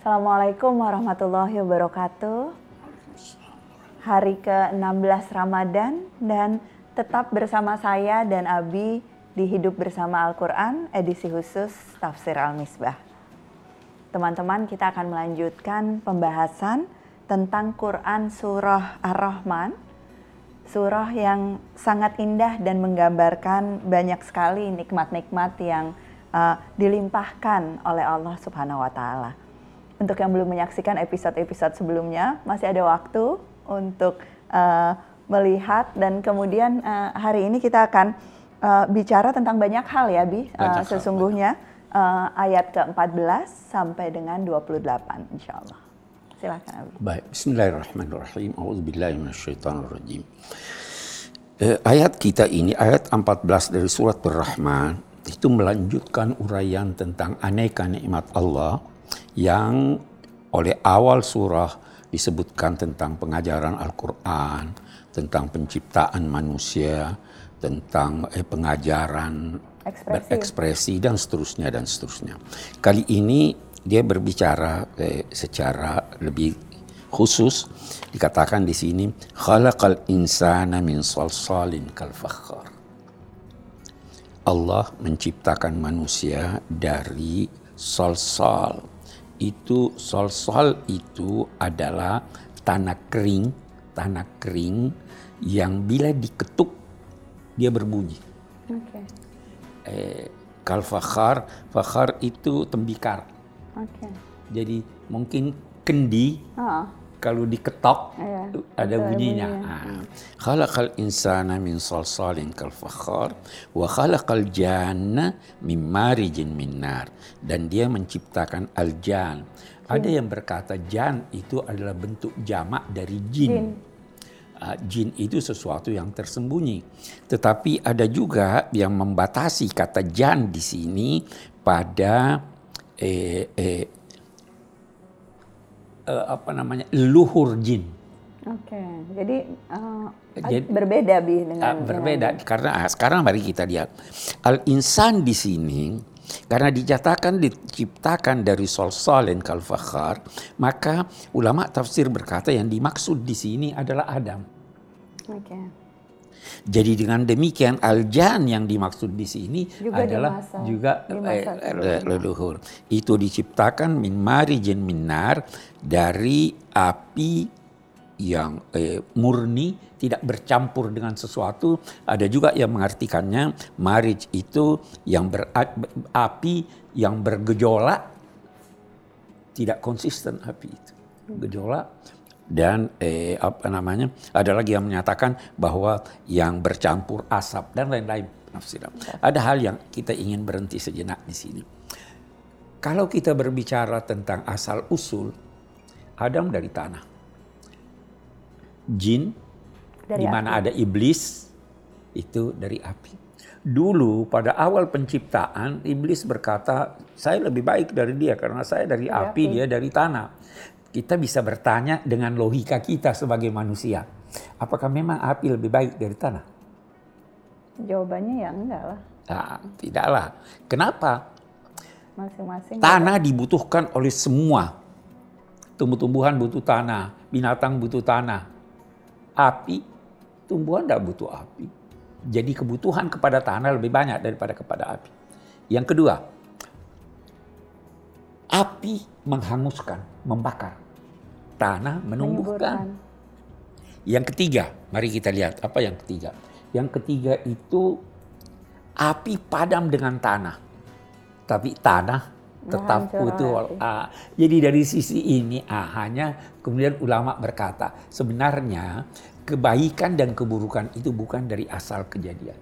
Assalamualaikum warahmatullahi wabarakatuh. Hari ke-16 Ramadan dan tetap bersama saya dan Abi di Hidup Bersama Al-Quran, edisi khusus Tafsir Al-Misbah. Teman-teman, kita akan melanjutkan pembahasan tentang Quran Surah Ar-Rahman. Surah yang sangat indah dan menggambarkan banyak sekali nikmat-nikmat yang dilimpahkan oleh Allah Subhanahu wa Ta'ala. Untuk yang belum menyaksikan episode-episode sebelumnya, masih ada waktu untuk melihat, dan kemudian hari ini kita akan bicara tentang banyak hal ya, Bi. Sesungguhnya ayat ke-14 sampai dengan 28, insya Allah. Silakan, Abi. Baik, bismillahirrahmanirrahim. A'udzubillahi minasyaitonirrajim. Ayat kita ini, ayat 14 dari surat Ar-Rahman, itu melanjutkan uraian tentang aneka nikmat Allah yang oleh awal surah disebutkan tentang pengajaran Al-Quran, tentang penciptaan manusia, tentang pengajaran ekspresi dan seterusnya dan seterusnya. Kali ini dia berbicara secara lebih khusus. Dikatakan di sini khalaqal insana min salsalin kal fakhar. Allah menciptakan manusia dari salsal. Itu salsal itu adalah tanah kering yang bila diketuk dia berbunyi. Okay. Kal fakhar itu tembikar. Okay. Jadi mungkin kendi kalau diketok ada bunyinya. Khalaqal insana min salsalin kal fakhar wa khalaqal janna min marijin min nar. Dan dia menciptakan al-jan. Ada yang berkata jan itu adalah bentuk jamak dari jin. Jin itu sesuatu yang tersembunyi. Tetapi ada juga yang membatasi kata jan di sini pada luhur jin. Oke, jadi berbeda dengan. Karena sekarang mari kita lihat al-insan di sini, karena diciptakan dari solsolin kal-fakhar, maka ulama tafsir berkata yang dimaksud di sini adalah Adam. Oke. Jadi dengan demikian al-jan yang dimaksud di sini adalah leluhur. Itu diciptakan min marijin min nar, dari api yang murni, tidak bercampur dengan sesuatu. Ada juga yang mengartikannya marij itu yang api yang bergejolak, tidak konsisten api itu, gejolak. Dan ada lagi yang menyatakan bahwa yang bercampur asap dan lain-lain. Ada hal yang kita ingin berhenti sejenak di sini. Kalau kita berbicara tentang asal usul, Adam dari tanah, jin di mana ada iblis itu dari api. Dulu pada awal penciptaan iblis berkata, saya lebih baik dari dia karena saya dari api, dia dari tanah. Kita bisa bertanya dengan logika kita sebagai manusia, apakah memang api lebih baik dari tanah? Jawabannya ya enggak lah. Tidaklah. Kenapa? Masing-masing tanah dibutuhkan oleh semua. Tumbuh-tumbuhan butuh tanah, binatang butuh tanah, api, tumbuhan tidak butuh api. Jadi kebutuhan kepada tanah lebih banyak daripada kepada api. Yang kedua, api menghanguskan, membakar. Tanah menumbuhkan. Yang ketiga, mari kita lihat apa yang ketiga. Yang ketiga itu api padam dengan tanah. Tapi tanah tetap utuh. Jadi dari sisi ini hanya kemudian ulama berkata sebenarnya kebaikan dan keburukan itu bukan dari asal kejadian.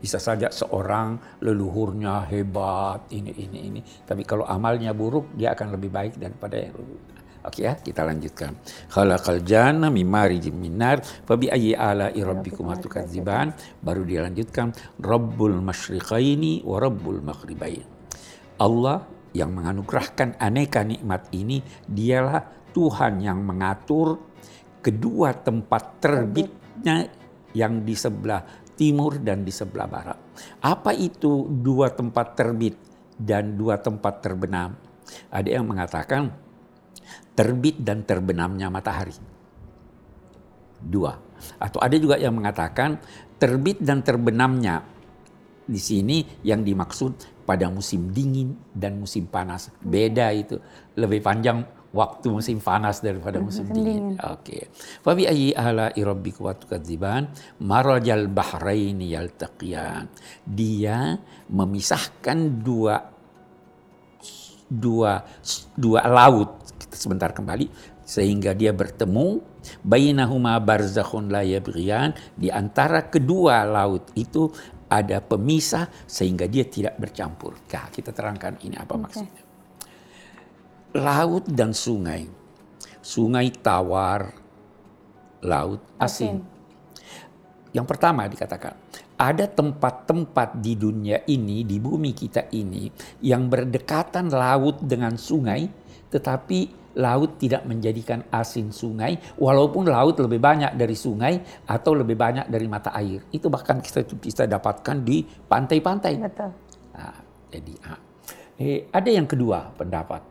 Bisa saja seorang leluhurnya hebat, ini. Tapi kalau amalnya buruk, dia akan lebih baik daripada yang buruk. Oke ya, kita lanjutkan. Khalaqal janna min marijin min nar, fabi ayyi ala'i rabbikuma tukadziban. Baru dilanjutkan, Rabbul masyriqaini wa Rabbul maghribain. Allah yang menganugerahkan aneka nikmat ini, dialah Tuhan yang mengatur kedua tempat terbitnya yang di sebelah timur dan di sebelah barat. Apa itu dua tempat terbit dan dua tempat terbenam? Ada yang mengatakan terbit dan terbenamnya matahari. Dua. Atau ada juga yang mengatakan terbit dan terbenamnya. Di sini yang dimaksud pada musim dingin dan musim panas. Beda itu. Lebih panjang waktu musim panas daripada musim dingin. Oke. Fa bi ayyi ala'i rabbika tukadziban marajal bahraini yaltaqiyan. Dia memisahkan dua laut. Kita sebentar kembali. Sehingga dia bertemu, bainahuma barzakhun la yabghiyan, di antara kedua laut itu ada pemisah sehingga dia tidak bercampur. Nah, kita terangkan ini apa maksudnya. Laut dan sungai. Sungai tawar, laut asin. Yang pertama dikatakan, ada tempat-tempat di dunia ini, di bumi kita ini, yang berdekatan laut dengan sungai, tetapi laut tidak menjadikan asin sungai, walaupun laut lebih banyak dari sungai atau lebih banyak dari mata air. Itu bahkan kita bisa dapatkan di pantai-pantai. Betul. Nah, jadi ada yang kedua pendapat.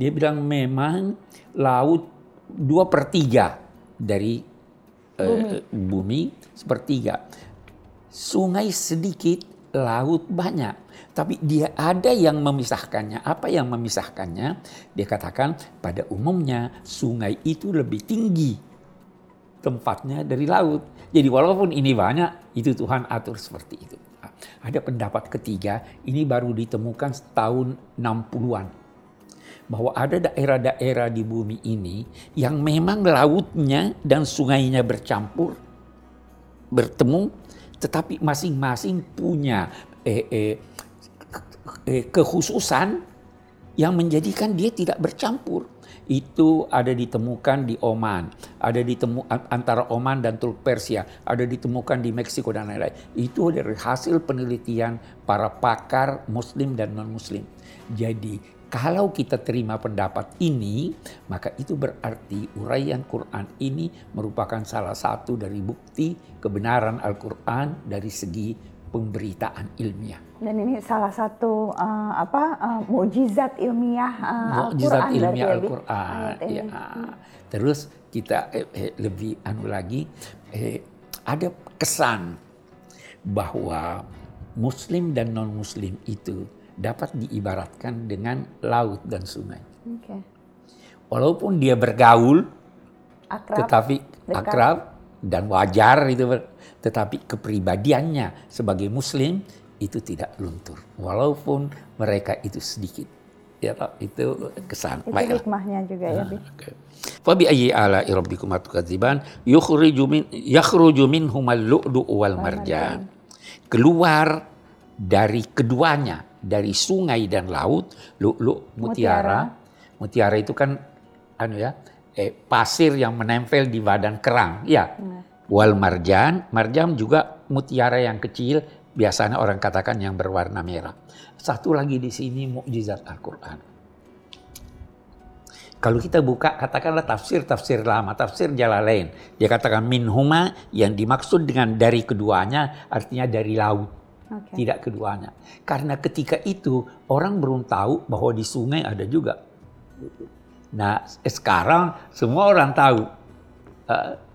Dia bilang memang laut 2/3 dari bumi sepertiga. Sungai sedikit, laut banyak. Tapi dia ada yang memisahkannya. Apa yang memisahkannya? Dia katakan pada umumnya sungai itu lebih tinggi tempatnya dari laut. Jadi walaupun ini banyak, itu Tuhan atur seperti itu. Ada pendapat ketiga, ini baru ditemukan tahun 60-an. Bahwa ada daerah-daerah di bumi ini yang memang lautnya dan sungainya bercampur, bertemu, tetapi masing-masing punya kekhususan yang menjadikan dia tidak bercampur. Itu ada ditemukan di Oman, ada ditemukan antara Oman dan Teluk Persia, ada ditemukan di Meksiko dan lain-lain. Itu dari hasil penelitian para pakar Muslim dan non-Muslim. Jadi kalau kita terima pendapat ini, maka itu berarti uraian Quran ini merupakan salah satu dari bukti kebenaran Al-Quran dari segi pemberitaan ilmiah. Dan ini salah satu mukjizat ilmiah Al-Quran. Ilmiah Al-Quran. Ya. Terus kita lebih lagi ada kesan bahwa Muslim dan non-Muslim itu dapat diibaratkan dengan laut dan sungai. Okay. Walaupun dia bergaul, akrab dan wajar itu, tetapi kepribadiannya sebagai Muslim itu tidak luntur, walaupun mereka itu sedikit. Ya, itu kesan. Itu hikmahnya juga ya. Fa bi ayyi ala'i rabbikum tukadziban yakhruju minhum al-lu'lu'u wal marjan. Keluar dari keduanya, dari sungai dan laut, lu'lu' mutiara itu kan pasir yang menempel di badan kerang, ya. Wal marjan juga mutiara yang kecil, biasanya orang katakan yang berwarna merah. Satu lagi di sini mukjizat Al-Quran. Kalau kita buka katakanlah tafsir lama, tafsir Jalalain, dia katakan minhuma yang dimaksud dengan dari keduanya, artinya dari laut, tidak keduanya. Karena ketika itu orang belum tahu bahwa di sungai ada juga. Nah, sekarang semua orang tahu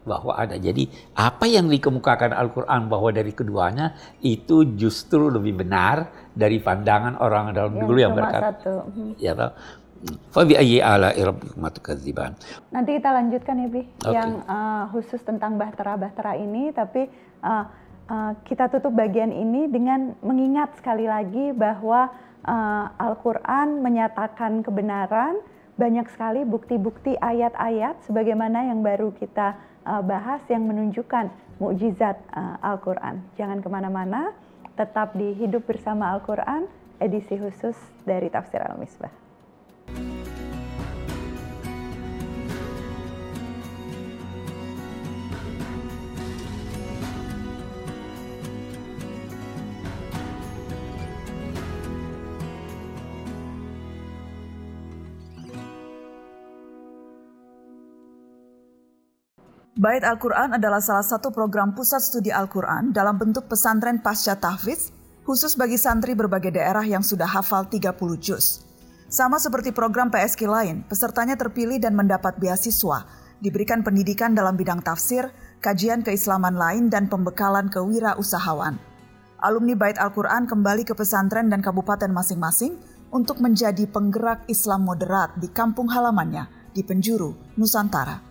bahwa ada. Jadi apa yang dikemukakan Al-Quran bahwa dari keduanya itu justru lebih benar dari pandangan orang dalam dulu yang berkata. Ya, fa bi ayyi ala'i rabbikum tukadziban. Nanti kita lanjutkan ya, Bi. Okay. Yang khusus tentang bahtera-bahtera ini, tapi kita tutup bagian ini dengan mengingat sekali lagi bahwa Al-Quran menyatakan kebenaran. Banyak sekali bukti-bukti ayat-ayat sebagaimana yang baru kita bahas yang menunjukkan mukjizat Al-Quran. Jangan kemana-mana, tetap di Hidup Bersama Al-Quran, edisi khusus dari Tafsir Al-Misbah. Bait Al-Quran adalah salah satu program pusat studi Al-Quran dalam bentuk pesantren pasca tahfiz, khusus bagi santri berbagai daerah yang sudah hafal 30 juz. Sama seperti program PSK lain, pesertanya terpilih dan mendapat beasiswa, diberikan pendidikan dalam bidang tafsir, kajian keislaman lain, dan pembekalan kewirausahaan. Alumni Bait Al-Quran kembali ke pesantren dan kabupaten masing-masing untuk menjadi penggerak Islam moderat di kampung halamannya di penjuru Nusantara.